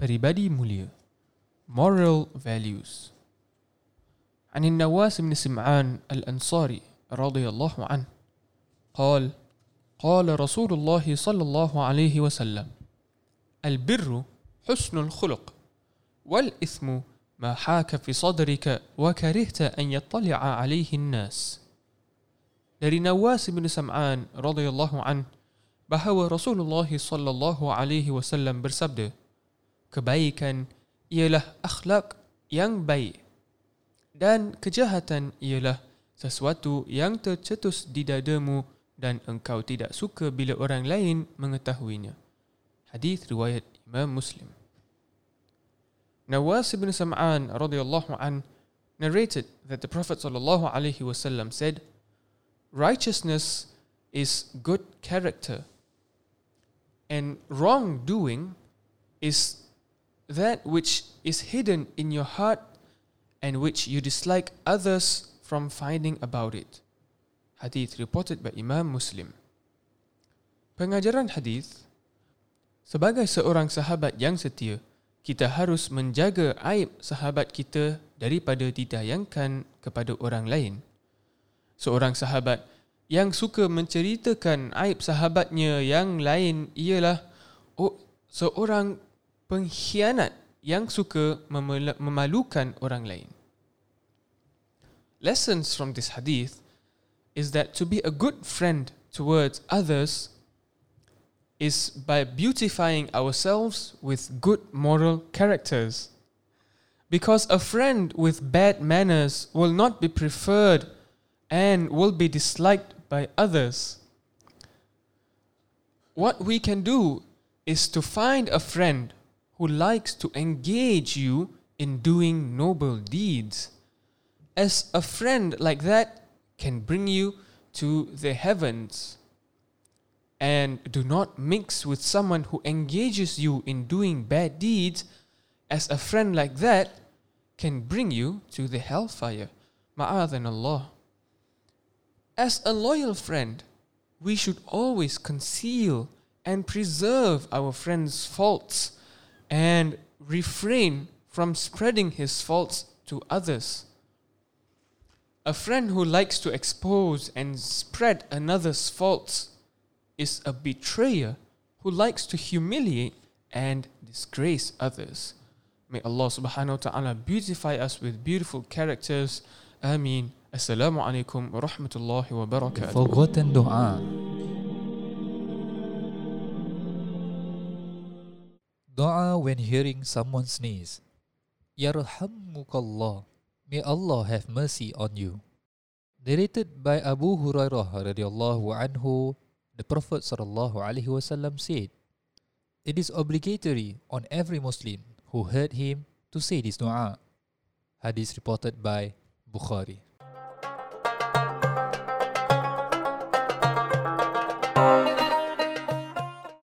Peribadi mulia. Moral values. عن النواس بن سمعان الأنصاري رضي الله عنه قال قال رسول الله صلى الله عليه وسلم البر حسن الخلق والإثم ما حاك في صدرك وكرهت أن يطلع عليه الناس. Dari Nawwas ibn Sam'an radhiyallahu an bahawa Rasulullah sallallahu alaihi wasallam bersabda, kebaikan ialah akhlak yang baik dan kejahatan ialah sesuatu yang tercetus di dadamu dan engkau tidak suka bila orang lain mengetahuinya. Hadis riwayat Imam Muslim. Nawwas ibn Sam'an radhiyallahu an narrated that the Prophet sallallahu alaihi wasallam said, righteousness is good character, and wrongdoing is that which is hidden in your heart and which you dislike others from finding about it. Hadith reported by Imam Muslim. Pengajaran hadith, sebagai seorang sahabat yang setia, kita harus menjaga aib sahabat kita daripada ditayangkan kepada orang lain. Seorang sahabat yang suka menceritakan aib sahabatnya yang lain ialah seorang pengkhianat yang suka memalukan orang lain. Lessons from this hadith is that to be a good friend towards others is by beautifying ourselves with good moral characters. Because a friend with bad manners will not be preferred and will be disliked by others. What we can do is to find a friend who likes to engage you in doing noble deeds, as a friend like that can bring you to the heavens. And do not mix with someone who engages you in doing bad deeds, as a friend like that can bring you to the hellfire. Ma'adhan Allah. As a loyal friend, we should always conceal and preserve our friend's faults and refrain from spreading his faults to others. A friend who likes to expose and spread another's faults is a betrayer who likes to humiliate and disgrace others. May Allah subhanahu wa ta'ala beautify us with beautiful characters. Ameen. Assalamu alaikum wa rahmatullahi wa barakatuh. Foghatan doa. Doa when hearing someone sneeze. Yarhamukallah. May Allah have mercy on you. Narrated by Abu Hurairah radhiyallahu anhu, the Prophet sallallahu alaihi wasallam said, it is obligatory on every Muslim who heard him to say this doa. Hadith reported by Bukhari.